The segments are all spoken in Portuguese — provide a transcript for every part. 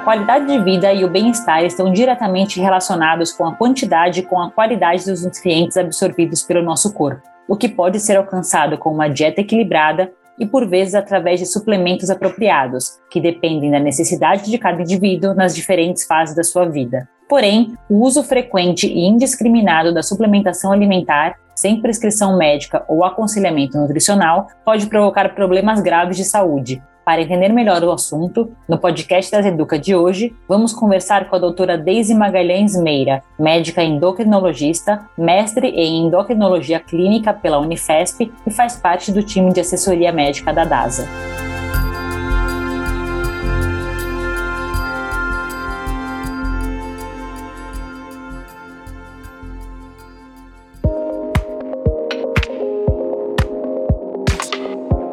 qualidade de vida e o bem-estar estão diretamente relacionados com a quantidade e com a qualidade dos nutrientes absorvidos pelo nosso corpo, o que pode ser alcançado com uma dieta equilibrada e, por vezes, através de suplementos apropriados, que dependem da necessidade de cada indivíduo nas diferentes fases da sua vida. Porém, o uso frequente e indiscriminado da suplementação alimentar, sem prescrição médica ou aconselhamento nutricional, pode provocar problemas graves de saúde. Para entender melhor o assunto, no podcast Dasa Educa de hoje, vamos conversar com a Dra. Deyse Magalhães Meira, médica endocrinologista, mestre em endocrinologia clínica pela Unifesp e faz parte do time de assessoria médica da Dasa.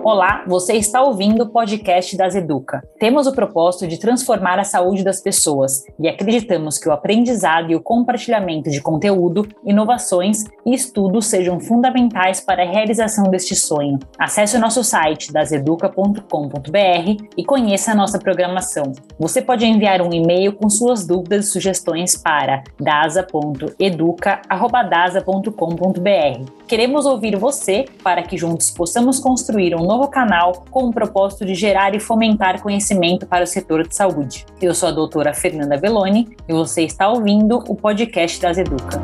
Olá, você está ouvindo o podcast Dasa Educa. Temos o propósito de transformar a saúde das pessoas e acreditamos que o aprendizado e o compartilhamento de conteúdo, inovações e estudos sejam fundamentais para a realização deste sonho. Acesse o nosso site dasaeduca.com.br e conheça a nossa programação. Você pode enviar um e-mail com suas dúvidas e sugestões para dasa.educa@dasa.com.br. Queremos ouvir você para que juntos possamos construir um novo canal com o propósito de gerar e fomentar conhecimento para o setor de saúde. Eu sou a doutora Fernanda Belloni e você está ouvindo o podcast Dasa Educa.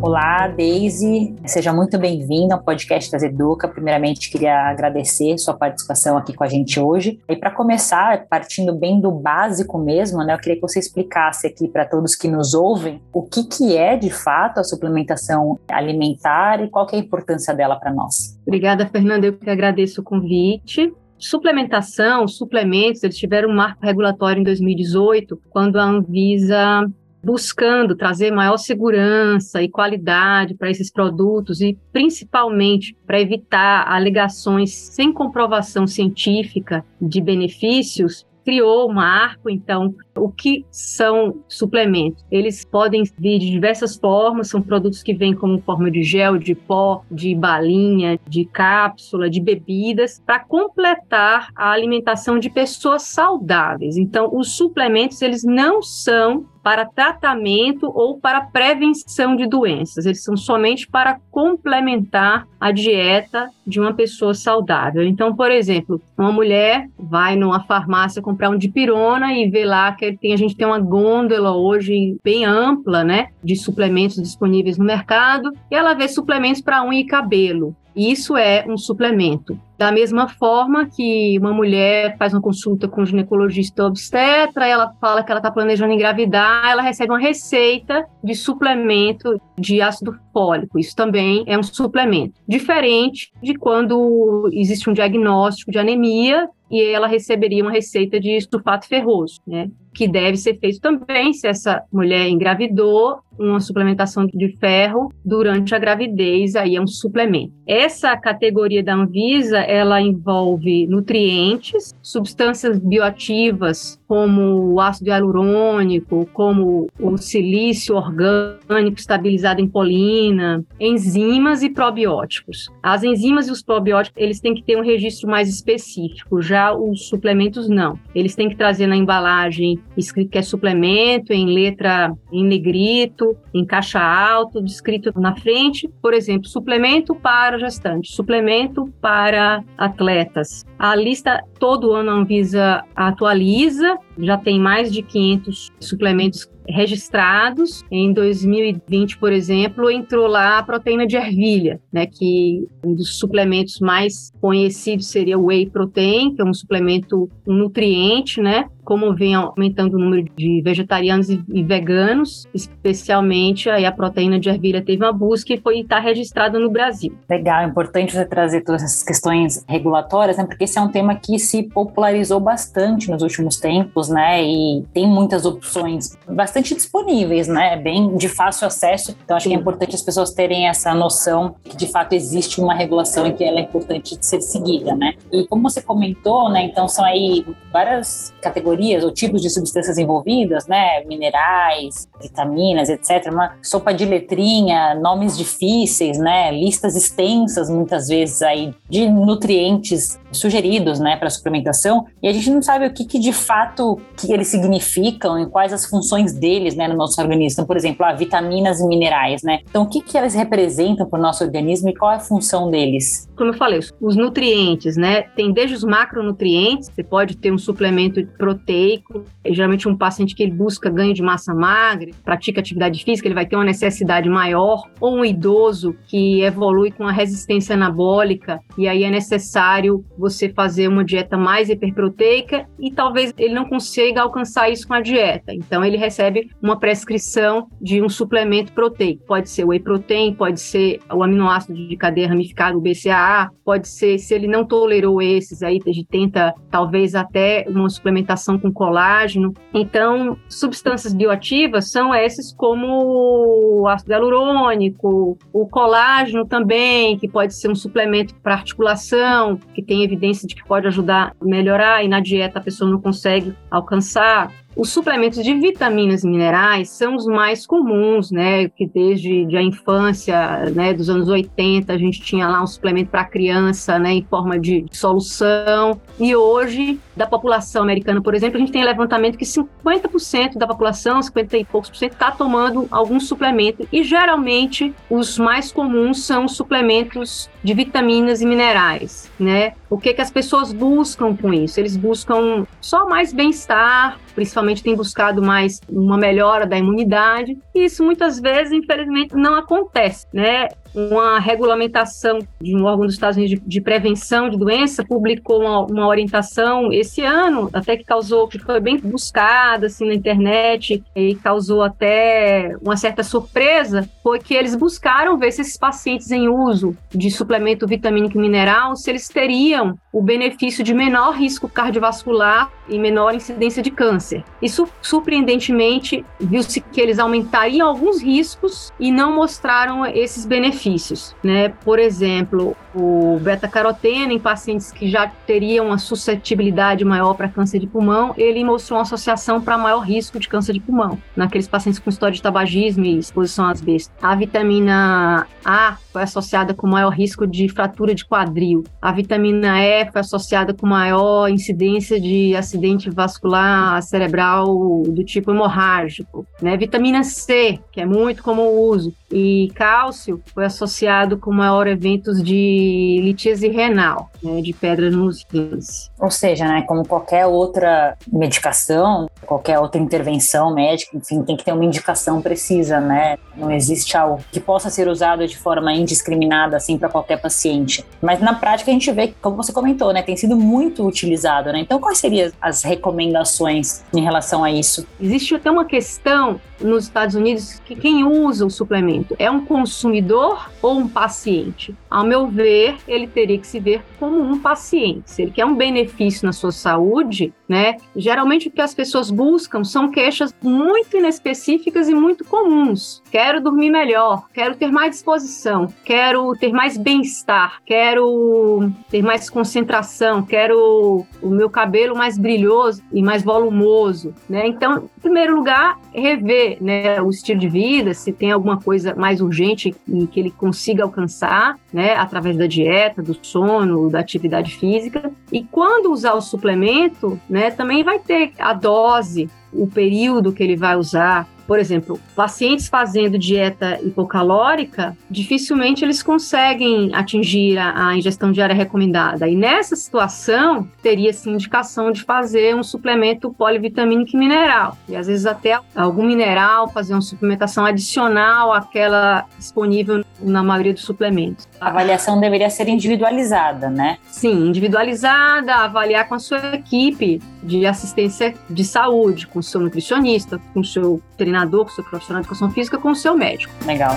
Olá, Deyse, seja muito bem-vinda ao podcast Dasa Educa. Primeiramente, queria agradecer sua participação aqui com a gente hoje. E para começar, partindo bem do básico mesmo, né, eu queria que você explicasse aqui para todos que nos ouvem o que é, de fato, a suplementação alimentar e qual que é a importância dela para nós. Obrigada, Fernanda. Eu que agradeço o convite. Suplementação, suplementos, eles tiveram um marco regulatório em 2018, quando a Anvisa, buscando trazer maior segurança e qualidade para esses produtos e, principalmente, para evitar alegações sem comprovação científica de benefícios, criou um marco. Então, o que são suplementos? Eles podem vir de diversas formas, são produtos que vêm como forma de gel, de pó, de balinha, de cápsula, de bebidas, para completar a alimentação de pessoas saudáveis. Então, os suplementos, eles não são para tratamento ou para prevenção de doenças. Eles são somente para complementar a dieta de uma pessoa saudável. Então, por exemplo, uma mulher vai numa farmácia comprar um dipirona e vê lá que a gente tem uma gôndola hoje bem ampla, né, de suplementos disponíveis no mercado, e ela vê suplementos para unha e cabelo. Isso é um suplemento. Da mesma forma que uma mulher faz uma consulta com um ginecologista obstetra, ela fala que ela está planejando engravidar, ela recebe uma receita de suplemento de ácido fólico. Isso também é um suplemento. Diferente de quando existe um diagnóstico de anemia e ela receberia uma receita de sulfato ferroso, né? Que deve ser feito também se essa mulher engravidou, uma suplementação de ferro durante a gravidez, aí é um suplemento. Essa categoria da Anvisa, ela envolve nutrientes, substâncias bioativas como o ácido hialurônico, como o silício orgânico estabilizado em colina, enzimas e probióticos. As enzimas e os probióticos, eles têm que ter um registro mais específico, já os suplementos não. Eles têm que trazer na embalagem escrito que é suplemento, em letra em negrito, em caixa alta, descrito na frente, por exemplo, suplemento para gestantes, suplemento para atletas. A lista todo ano a Anvisa atualiza, já tem mais de 500 suplementos registrados. Em 2020, por exemplo, entrou lá a proteína de ervilha, né, que um dos suplementos mais conhecidos seria o Whey Protein, que é um suplemento, um nutriente, né, como vem aumentando o número de vegetarianos e veganos, especialmente aí a proteína de ervilha teve uma busca e está registrada no Brasil. Legal, é importante você trazer todas essas questões regulatórias, né, porque esse é um tema que se popularizou bastante nos últimos tempos, né, e tem muitas opções bastante disponíveis, né, bem de fácil acesso, então acho que é importante as pessoas terem essa noção que de fato existe uma regulação e que ela é importante de ser seguida, né. E como você comentou, né, então são aí várias categorias categorias ou tipos de substâncias envolvidas, né? Minerais, vitaminas, etc. Uma sopa de letrinha, nomes difíceis, né? Listas extensas, muitas vezes, aí, de nutrientes sugeridos, né, para suplementação. E a gente não sabe o que de fato que eles significam e quais as funções deles, né, no nosso organismo. Então, por exemplo, vitaminas e minerais, né? Então, o que elas representam para o nosso organismo e qual é a função deles? Como eu falei, os nutrientes, né? Tem desde os macronutrientes, você pode ter um suplemento proteico. Geralmente, um paciente que ele busca ganho de massa magra, pratica atividade física, ele vai ter uma necessidade maior. Ou um idoso que evolui com a resistência anabólica, e aí é necessário você fazer uma dieta mais hiperproteica e talvez ele não consiga alcançar isso com a dieta. Então, ele recebe uma prescrição de um suplemento proteico. Pode ser whey protein, pode ser o aminoácido de cadeia ramificada, o BCAA, pode ser, se ele não tolerou esses, aí a gente tenta talvez até uma suplementação com colágeno. Então, substâncias bioativas são essas como o ácido hialurônico, o colágeno também, que pode ser um suplemento para articulação, que tem evidência de que pode ajudar a melhorar e na dieta a pessoa não consegue alcançar. Os suplementos de vitaminas e minerais são os mais comuns, né? Que desde a infância, né, dos anos 80, a gente tinha lá um suplemento para criança, né, em forma de solução. E hoje, da população americana, por exemplo, a gente tem levantamento que 50% da população, 50 e poucos por cento, está tomando algum suplemento. E geralmente, os mais comuns são os suplementos de vitaminas e minerais, né? O que as pessoas buscam com isso? Eles buscam só mais bem-estar, principalmente tem buscado mais uma melhora da imunidade, e isso muitas vezes, infelizmente, não acontece, né? Uma regulamentação de um órgão dos Estados Unidos de prevenção de doença publicou uma orientação esse ano, até que causou, que foi bem buscada assim, na internet, e causou até uma certa surpresa, foi que eles buscaram ver se esses pacientes em uso de suplemento vitamínico e mineral, se eles teriam o benefício de menor risco cardiovascular e menor incidência de câncer. E surpreendentemente, viu-se que eles aumentariam alguns riscos e não mostraram esses benefícios. Né? Por exemplo, o beta-caroteno em pacientes que já teriam uma suscetibilidade maior para câncer de pulmão, ele mostrou uma associação para maior risco de câncer de pulmão, naqueles pacientes com história de tabagismo e exposição às bestas. A vitamina A foi associada com maior risco de fratura de quadril. A vitamina E foi associada com maior incidência de acidente vascular cerebral do tipo hemorrágico. Né? Vitamina C, que é muito comum o uso, e cálcio foi associado com maior eventos de litíase renal, né, de pedra nos rins. Ou seja, né, como qualquer outra medicação, qualquer outra intervenção médica, enfim, tem que ter uma indicação precisa, né? Não existe algo que possa ser usado de forma indiscriminada assim para qualquer paciente. Mas na prática a gente vê, como você comentou, né, tem sido muito utilizado, né? Então quais seriam as recomendações em relação a isso? Existe até uma questão nos Estados Unidos que quem usa o suplemento é um consumidor ou um paciente? Ao meu ver, ele teria que se ver como um paciente. Se ele quer um benefício na sua saúde, né? Geralmente o que as pessoas buscam são queixas muito inespecíficas e muito comuns. Quero dormir melhor, quero ter mais disposição, quero ter mais bem-estar, quero ter mais concentração, quero o meu cabelo mais brilhoso e mais volumoso, né? Então, em primeiro lugar, rever, né, o estilo de vida, se tem alguma coisa mais urgente e que ele consiga alcançar, né, através da dieta, do sono, da atividade física. E quando usar o suplemento, né, também vai ter a dose, o período que ele vai usar. Por exemplo, pacientes fazendo dieta hipocalórica, dificilmente eles conseguem atingir a ingestão diária recomendada. E nessa situação, teria-se indicação de fazer um suplemento polivitamínico e mineral. E às vezes até algum mineral, fazer uma suplementação adicional àquela disponível na maioria dos suplementos. A avaliação deveria ser individualizada, né? Sim, individualizada, avaliar com a sua equipe de assistência de saúde, com o seu nutricionista, com o seu treinador, com o seu profissional de educação física, com o seu médico. Legal.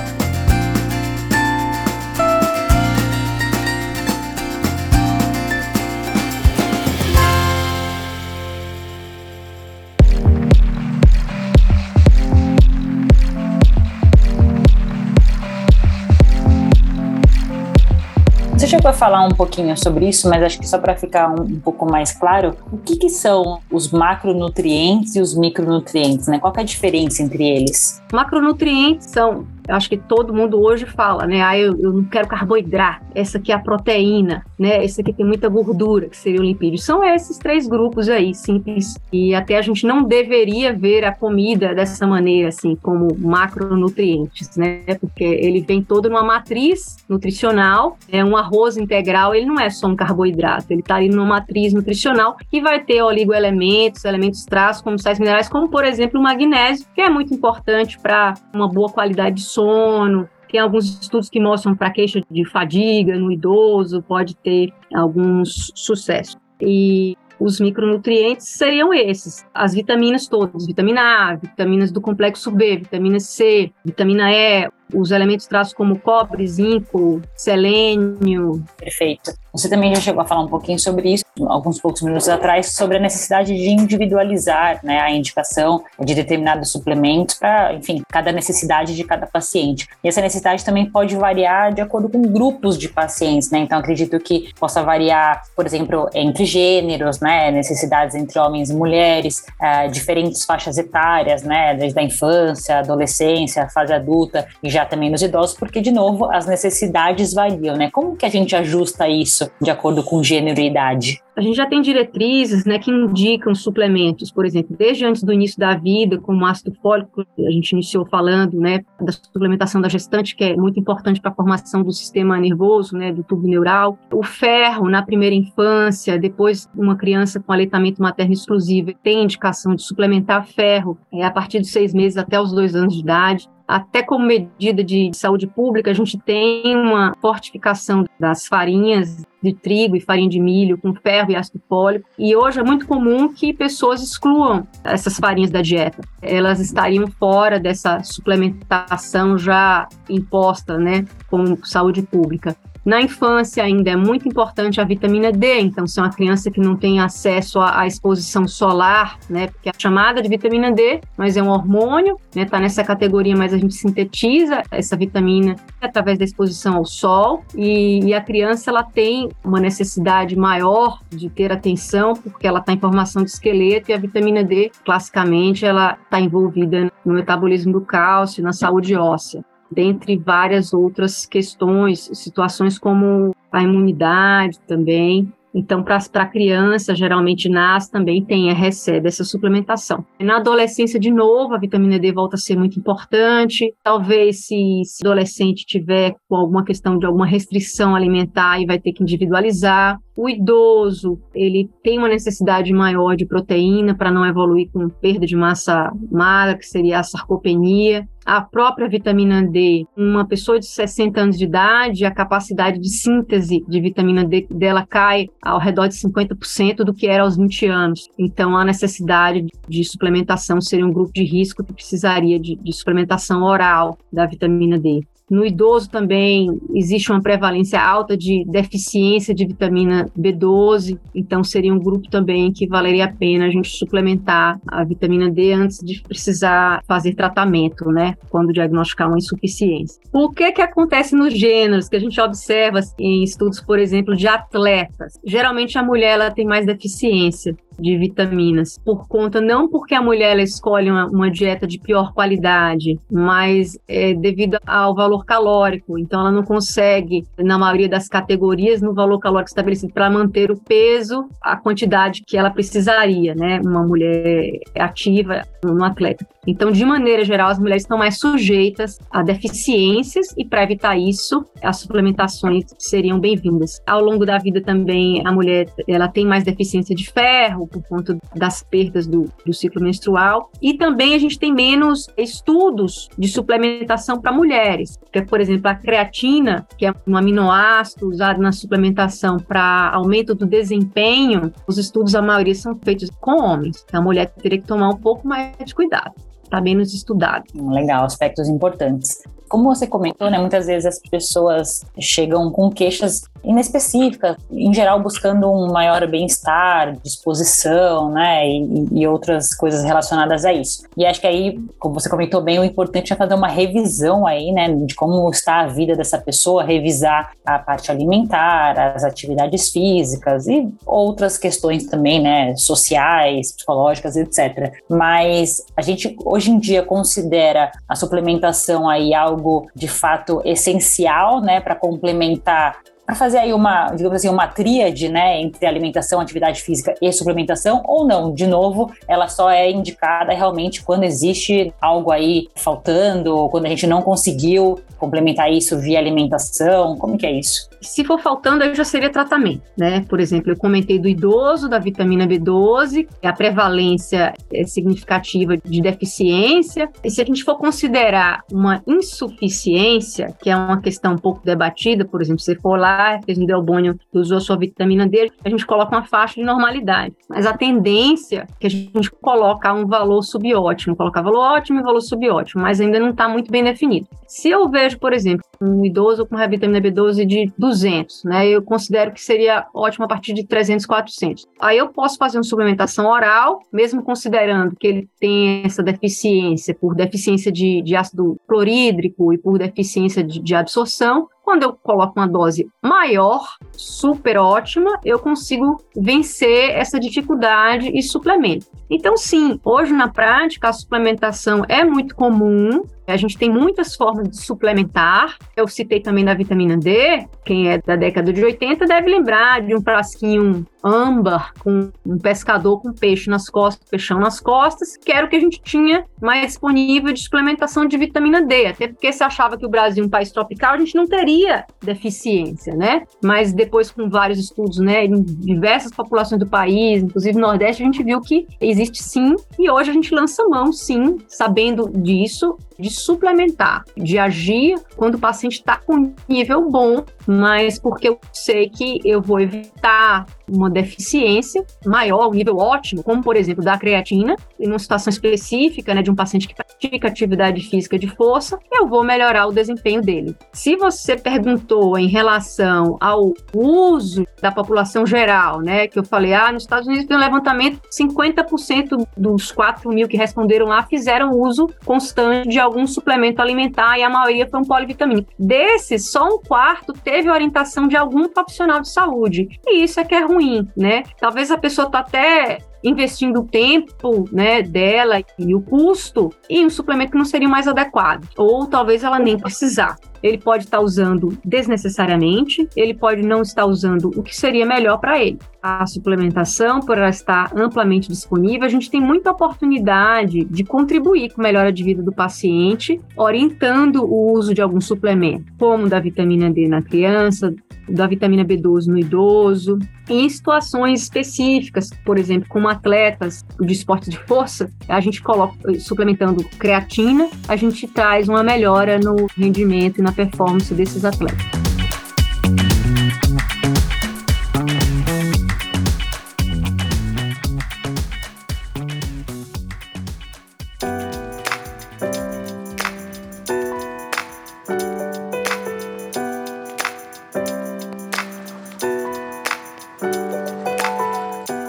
Você Você chegou a falar um pouquinho sobre isso, mas acho que só para ficar um pouco mais claro, o que são os macronutrientes e os micronutrientes, né? Qual que é a diferença entre eles? Macronutrientes são, eu acho que todo mundo hoje fala, né? Ah, eu não quero carboidrato, essa aqui é a proteína, né? Essa aqui tem muita gordura, que seria o lipídio. São esses três grupos aí, simples. E até a gente não deveria ver a comida dessa maneira, assim, como macronutrientes, né? Porque ele vem todo numa matriz nutricional, né? Um arroz integral, ele não é só um carboidrato, ele está ali numa matriz nutricional que vai ter oligoelementos, elementos traços, como sais minerais, como, por exemplo, o magnésio, que é muito importante para uma boa qualidade de sono. Tem alguns estudos que mostram para queixa de fadiga no idoso, pode ter alguns sucessos. E os micronutrientes seriam esses, as vitaminas todas, vitamina A, vitaminas do complexo B, vitamina C, vitamina E, os elementos traços como cobre, zinco, selênio. Perfeito. Você também já chegou a falar um pouquinho sobre isso, alguns poucos minutos atrás, sobre a necessidade de individualizar, né, a indicação de determinados suplementos para, enfim, cada necessidade de cada paciente. E essa necessidade também pode variar de acordo com grupos de pacientes, né? Então, acredito que possa variar, por exemplo, entre gêneros, né? Necessidades entre homens e mulheres, diferentes faixas etárias, né? Desde a infância, adolescência, fase adulta e já também nos idosos, porque, de novo, as necessidades variam, né? Como que a gente ajusta isso de acordo com gênero e idade? A gente já tem diretrizes, né, que indicam suplementos, por exemplo, desde antes do início da vida, como ácido fólico, a gente iniciou falando, né, da suplementação da gestante, que é muito importante para a formação do sistema nervoso, né, do tubo neural. O ferro na primeira infância, depois uma criança com aleitamento materno exclusivo tem indicação de suplementar ferro a partir dos 6 meses até os 2 anos de idade. Até como medida de saúde pública, a gente tem uma fortificação das farinhas de trigo e farinha de milho com ferro e ácido fólico. E hoje é muito comum que pessoas excluam essas farinhas da dieta. Elas estariam fora dessa suplementação já imposta, né, como saúde pública. Na infância ainda é muito importante a vitamina D, então se é uma criança que não tem acesso à exposição solar, né, porque a chamada de vitamina D, mas é um hormônio, né, tá nessa categoria, mas a gente sintetiza essa vitamina através da exposição ao sol, e a criança ela tem uma necessidade maior de ter atenção, porque ela tá em formação de esqueleto, e a vitamina D, classicamente, ela tá envolvida no metabolismo do cálcio, na saúde óssea, dentre várias outras questões, situações como a imunidade também. Então, para a criança, geralmente nasce também, recebe essa suplementação. Na adolescência, de novo, a vitamina D volta a ser muito importante. Talvez, se o adolescente tiver com alguma questão de alguma restrição alimentar e vai ter que individualizar. O idoso, ele tem uma necessidade maior de proteína para não evoluir com perda de massa magra, que seria a sarcopenia. A própria vitamina D, uma pessoa de 60 anos de idade, a capacidade de síntese de vitamina D dela cai ao redor de 50% do que era aos 20 anos. Então, a necessidade de suplementação seria um grupo de risco que precisaria de suplementação oral da vitamina D. No idoso também existe uma prevalência alta de deficiência de vitamina B12, então seria um grupo também que valeria a pena a gente suplementar a vitamina D antes de precisar fazer tratamento, né, quando diagnosticar uma insuficiência. O que acontece nos gêneros, que a gente observa em estudos, por exemplo, de atletas? Geralmente a mulher ela tem mais deficiência de vitaminas, por conta, não porque a mulher ela escolhe uma dieta de pior qualidade, mas devido ao valor calórico. Então ela não consegue, na maioria das categorias, no valor calórico estabelecido para manter o peso, a quantidade que ela precisaria, né? Uma mulher ativa, um atleta. Então, de maneira geral, as mulheres estão mais sujeitas a deficiências e, para evitar isso, as suplementações seriam bem-vindas. Ao longo da vida também, a mulher ela tem mais deficiência de ferro, por conta das perdas do ciclo menstrual. E também a gente tem menos estudos de suplementação para mulheres. Porque, por exemplo, a creatina, que é um aminoácido usado na suplementação para aumento do desempenho, os estudos, a maioria, são feitos com homens. Então, a mulher teria que tomar um pouco mais de cuidado. Está menos estudado. Legal, aspectos importantes. Como você comentou, né, muitas vezes as pessoas chegam com queixas inespecíficas, em geral buscando um maior bem-estar, disposição, né, e outras coisas relacionadas a isso. E acho que aí, como você comentou bem, o importante é fazer uma revisão aí, né, de como está a vida dessa pessoa, revisar a parte alimentar, as atividades físicas e outras questões também, né, sociais, psicológicas, etc. Mas a gente hoje em dia considera a suplementação aí algo de fato essencial, né, para complementar, para fazer aí uma, digamos assim, uma tríade, né, entre alimentação, atividade física e suplementação, ou não? De novo, ela só é indicada realmente quando existe algo aí faltando, ou quando a gente não conseguiu complementar isso via alimentação. Como que é isso? Se for faltando, aí já seria tratamento, né? Por exemplo, eu comentei do idoso, da vitamina B12, a prevalência é significativa de deficiência. E se a gente for considerar uma insuficiência, que é uma questão um pouco debatida, por exemplo, se for lá, fez um Delbônio, usou a sua vitamina D, a gente coloca uma faixa de normalidade. Mas a tendência é que a gente coloca um valor subótimo, colocar valor ótimo e valor subótimo, mas ainda não está muito bem definido. Se eu vejo, por exemplo, um idoso com a vitamina B12 de 200, né, eu considero que seria ótimo a partir de 300, 400. Aí eu posso fazer uma suplementação oral, mesmo considerando que ele tem essa deficiência, por deficiência de ácido clorídrico e por deficiência de absorção. Quando eu coloco uma dose maior, super ótima, eu consigo vencer essa dificuldade e suplemento. Então, sim, hoje na prática a suplementação é muito comum. A gente tem muitas formas de suplementar. Eu citei também da vitamina D. Quem é da década de 80 deve lembrar de um frasquinho âmbar com um pescador com peixe nas costas, peixão nas costas, que era o que a gente tinha mais disponível de suplementação de vitamina D. Até porque se achava que o Brasil é um país tropical, a gente não teria deficiência, né? Mas depois, com vários estudos, né, em diversas populações do país, inclusive no Nordeste, a gente viu que existe sim. E hoje a gente lança mão, sim, sabendo disso, de suplementar, de agir quando o paciente está com nível bom, mas porque eu sei que eu vou evitar uma deficiência maior, um nível ótimo, como por exemplo da creatina, em uma situação específica, né, de um paciente que pratica atividade física de força, eu vou melhorar o desempenho dele. Se você perguntou em relação ao uso da população geral, né, que eu falei, nos Estados Unidos tem um levantamento, 50% dos 4 mil que responderam lá fizeram uso constante de algum suplemento alimentar e a maioria foi um polivitamínico. Desses, só um quarto teve orientação de algum profissional de saúde. E isso é que é ruim, né? Talvez a pessoa tá até investindo o tempo, né, dela e o custo em um suplemento que não seria mais adequado. Ou talvez ela nem precisar. Ele pode estar usando desnecessariamente, ele pode não estar usando o que seria melhor para ele. A suplementação, por ela estar amplamente disponível, a gente tem muita oportunidade de contribuir com a melhora de vida do paciente, orientando o uso de algum suplemento, como da vitamina D na criança, da vitamina B12 no idoso, em situações específicas, por exemplo, como atletas de esporte de força, a gente coloca, suplementando creatina, a gente traz uma melhora no rendimento e na performance desses atletas.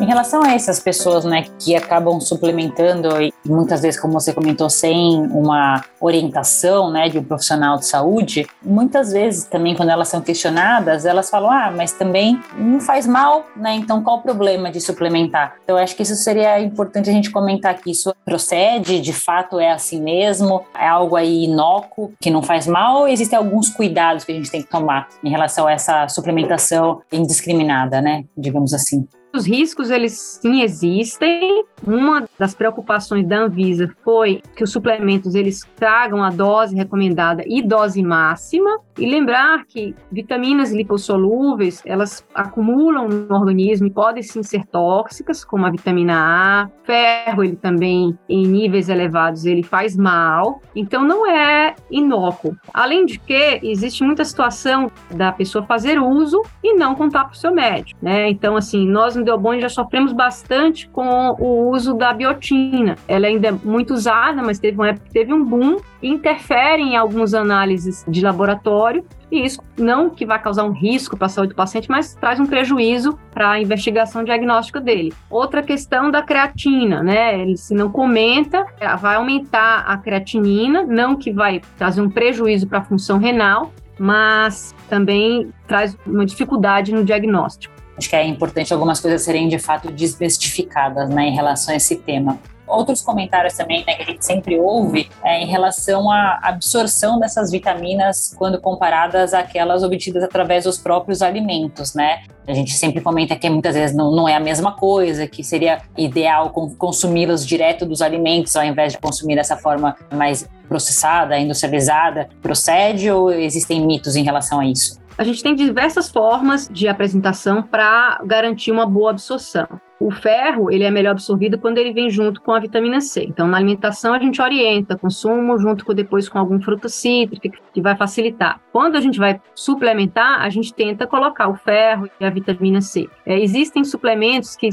Em relação a essas pessoas, né, que acabam suplementando e muitas vezes, como você comentou, sem uma orientação, né, de um profissional de saúde, muitas vezes também quando elas são questionadas, elas falam, mas também não faz mal, né, então qual o problema de suplementar? Então eu acho que isso seria importante a gente comentar que isso procede, de fato é assim mesmo, é algo aí inócuo, que não faz mal, ou existem alguns cuidados que a gente tem que tomar em relação a essa suplementação indiscriminada, né, digamos assim? Os riscos, eles sim existem. Uma das preocupações da Anvisa foi que os suplementos, eles tragam a dose recomendada e dose máxima. E lembrar que vitaminas lipossolúveis, elas acumulam no organismo e podem sim ser tóxicas, como a vitamina A. Ferro, ele também, em níveis elevados, ele faz mal. Então, não é inócuo. Além de que, existe muita situação da pessoa fazer uso e não contar para o seu médico, né? Então, assim, nós no Delbônio já sofremos bastante com o uso da biotina. Ela ainda é muito usada, mas teve uma época que teve um boom, interfere em algumas análises de laboratório, e isso não que vai causar um risco para a saúde do paciente, mas traz um prejuízo para a investigação diagnóstica dele. Outra questão da creatina, né? Ele se não comenta, vai aumentar a creatinina, não que vai trazer um prejuízo para a função renal, mas também traz uma dificuldade no diagnóstico. Acho que é importante algumas coisas serem, de fato, desmistificadas, né, em relação a esse tema. Outros comentários também, né, que a gente sempre ouve é em relação à absorção dessas vitaminas quando comparadas àquelas obtidas através dos próprios alimentos, né? A gente sempre comenta que muitas vezes não é a mesma coisa, que seria ideal consumi-las direto dos alimentos ao invés de consumir dessa forma mais processada, industrializada. Procede ou existem mitos em relação a isso? A gente tem diversas formas de apresentação para garantir uma boa absorção. O ferro, ele é melhor absorvido quando ele vem junto com a vitamina C. Então, na alimentação, a gente orienta consumo junto com depois com algum fruto cítrico, que vai facilitar. Quando a gente vai suplementar, a gente tenta colocar o ferro e a vitamina C. Existem suplementos que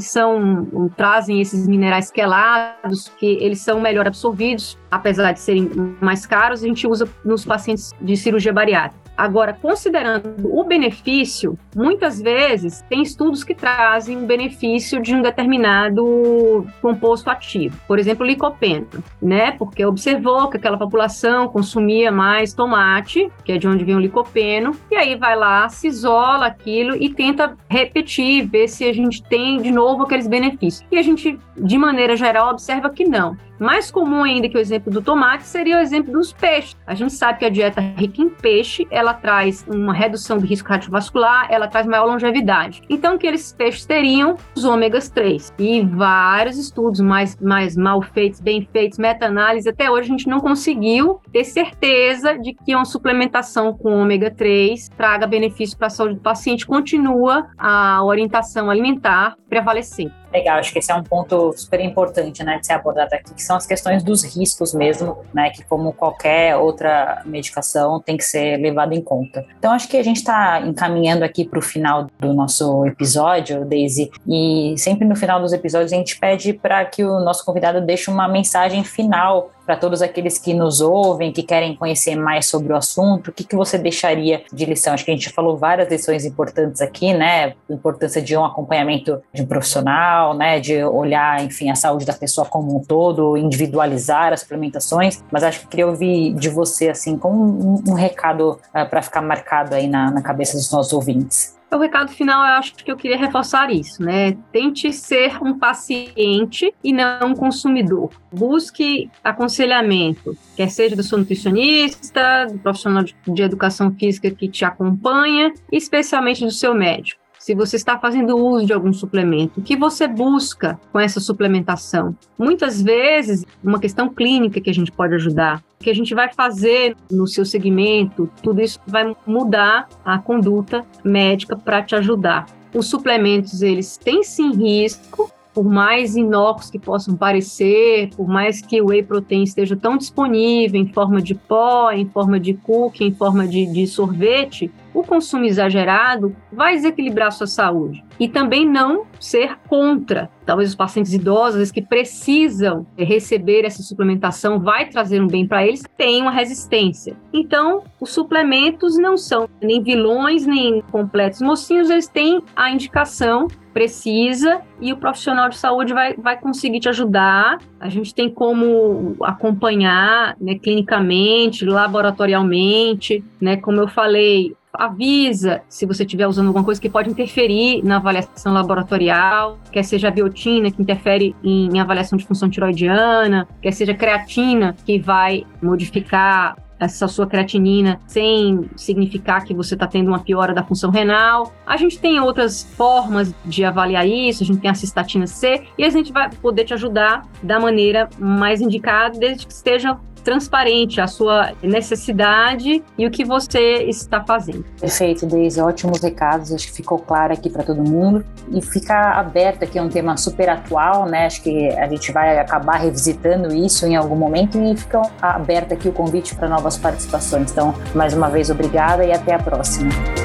trazem esses minerais quelados, que eles são melhor absorvidos, apesar de serem mais caros, a gente usa nos pacientes de cirurgia bariátrica. Agora, considerando o benefício, muitas vezes tem estudos que trazem o benefício de um determinado composto ativo. Por exemplo, licopeno, né? Porque observou que aquela população consumia mais tomate, que é de onde vem o licopeno, e aí vai lá, se isola aquilo e tenta repetir, ver se a gente tem de novo aqueles benefícios. E a gente, de maneira geral, observa que não. Mais comum ainda que o exemplo do tomate seria o exemplo dos peixes. A gente sabe que a dieta rica em peixe, ela traz uma redução do risco cardiovascular, ela traz maior longevidade. Então, aqueles peixes teriam os ômegas 3. E vários estudos mais mal feitos, bem feitos, meta-análise, até hoje a gente não conseguiu ter certeza de que uma suplementação com ômega 3 traga benefício para a saúde do paciente. Continua a orientação alimentar prevalecendo. Legal, acho que esse é um ponto super importante, né, de ser abordado aqui, que são as questões dos riscos mesmo, né, que como qualquer outra medicação tem que ser levada em conta. Então acho que a gente está encaminhando aqui para o final do nosso episódio, Deyse, e sempre no final dos episódios a gente pede para que o nosso convidado deixe uma mensagem final para todos aqueles que nos ouvem, que querem conhecer mais sobre o assunto. O que você deixaria de lição? Acho que a gente falou várias lições importantes aqui, né? A importância de um acompanhamento de um profissional, né? De olhar, enfim, a saúde da pessoa como um todo, individualizar as suplementações. Mas acho que eu queria ouvir de você, assim, como um recado para ficar marcado aí na cabeça dos nossos ouvintes. O recado final, eu acho que eu queria reforçar isso, né? Tente ser um paciente e não um consumidor. Busque aconselhamento, quer seja do seu nutricionista, do profissional de educação física que te acompanha, e especialmente do seu médico. Se você está fazendo uso de algum suplemento, o que você busca com essa suplementação? Muitas vezes, uma questão clínica que a gente pode ajudar, que a gente vai fazer no seu segmento, tudo isso vai mudar a conduta médica para te ajudar. Os suplementos, eles têm sim risco, por mais inócuos que possam parecer, por mais que o Whey Protein esteja tão disponível em forma de pó, em forma de cookie, em forma de sorvete, o consumo exagerado vai desequilibrar a sua saúde. E também não ser contra. Talvez os pacientes idosos que precisam receber essa suplementação vai trazer um bem para eles, tem uma resistência. Então, os suplementos não são nem vilões, nem completos mocinhos, eles têm a indicação precisa e o profissional de saúde vai conseguir te ajudar. A gente tem como acompanhar, né, clinicamente, laboratorialmente, né, como eu falei, avisa se você estiver usando alguma coisa que pode interferir na avaliação laboratorial, quer seja a biotina, que interfere em avaliação de função tiroidiana, quer seja a creatina, que vai modificar essa sua creatinina sem significar que você está tendo uma piora da função renal. A gente tem outras formas de avaliar isso, a gente tem a cistatina C, e a gente vai poder te ajudar da maneira mais indicada, desde que esteja transparente a sua necessidade e o que você está fazendo. Perfeito, Deyse, ótimos recados, acho que ficou claro aqui para todo mundo, e fica aberto aqui, é um tema super atual, né? Acho que a gente vai acabar revisitando isso em algum momento, e fica aberto aqui o convite para novas participações. Então, mais uma vez, obrigada e até a próxima.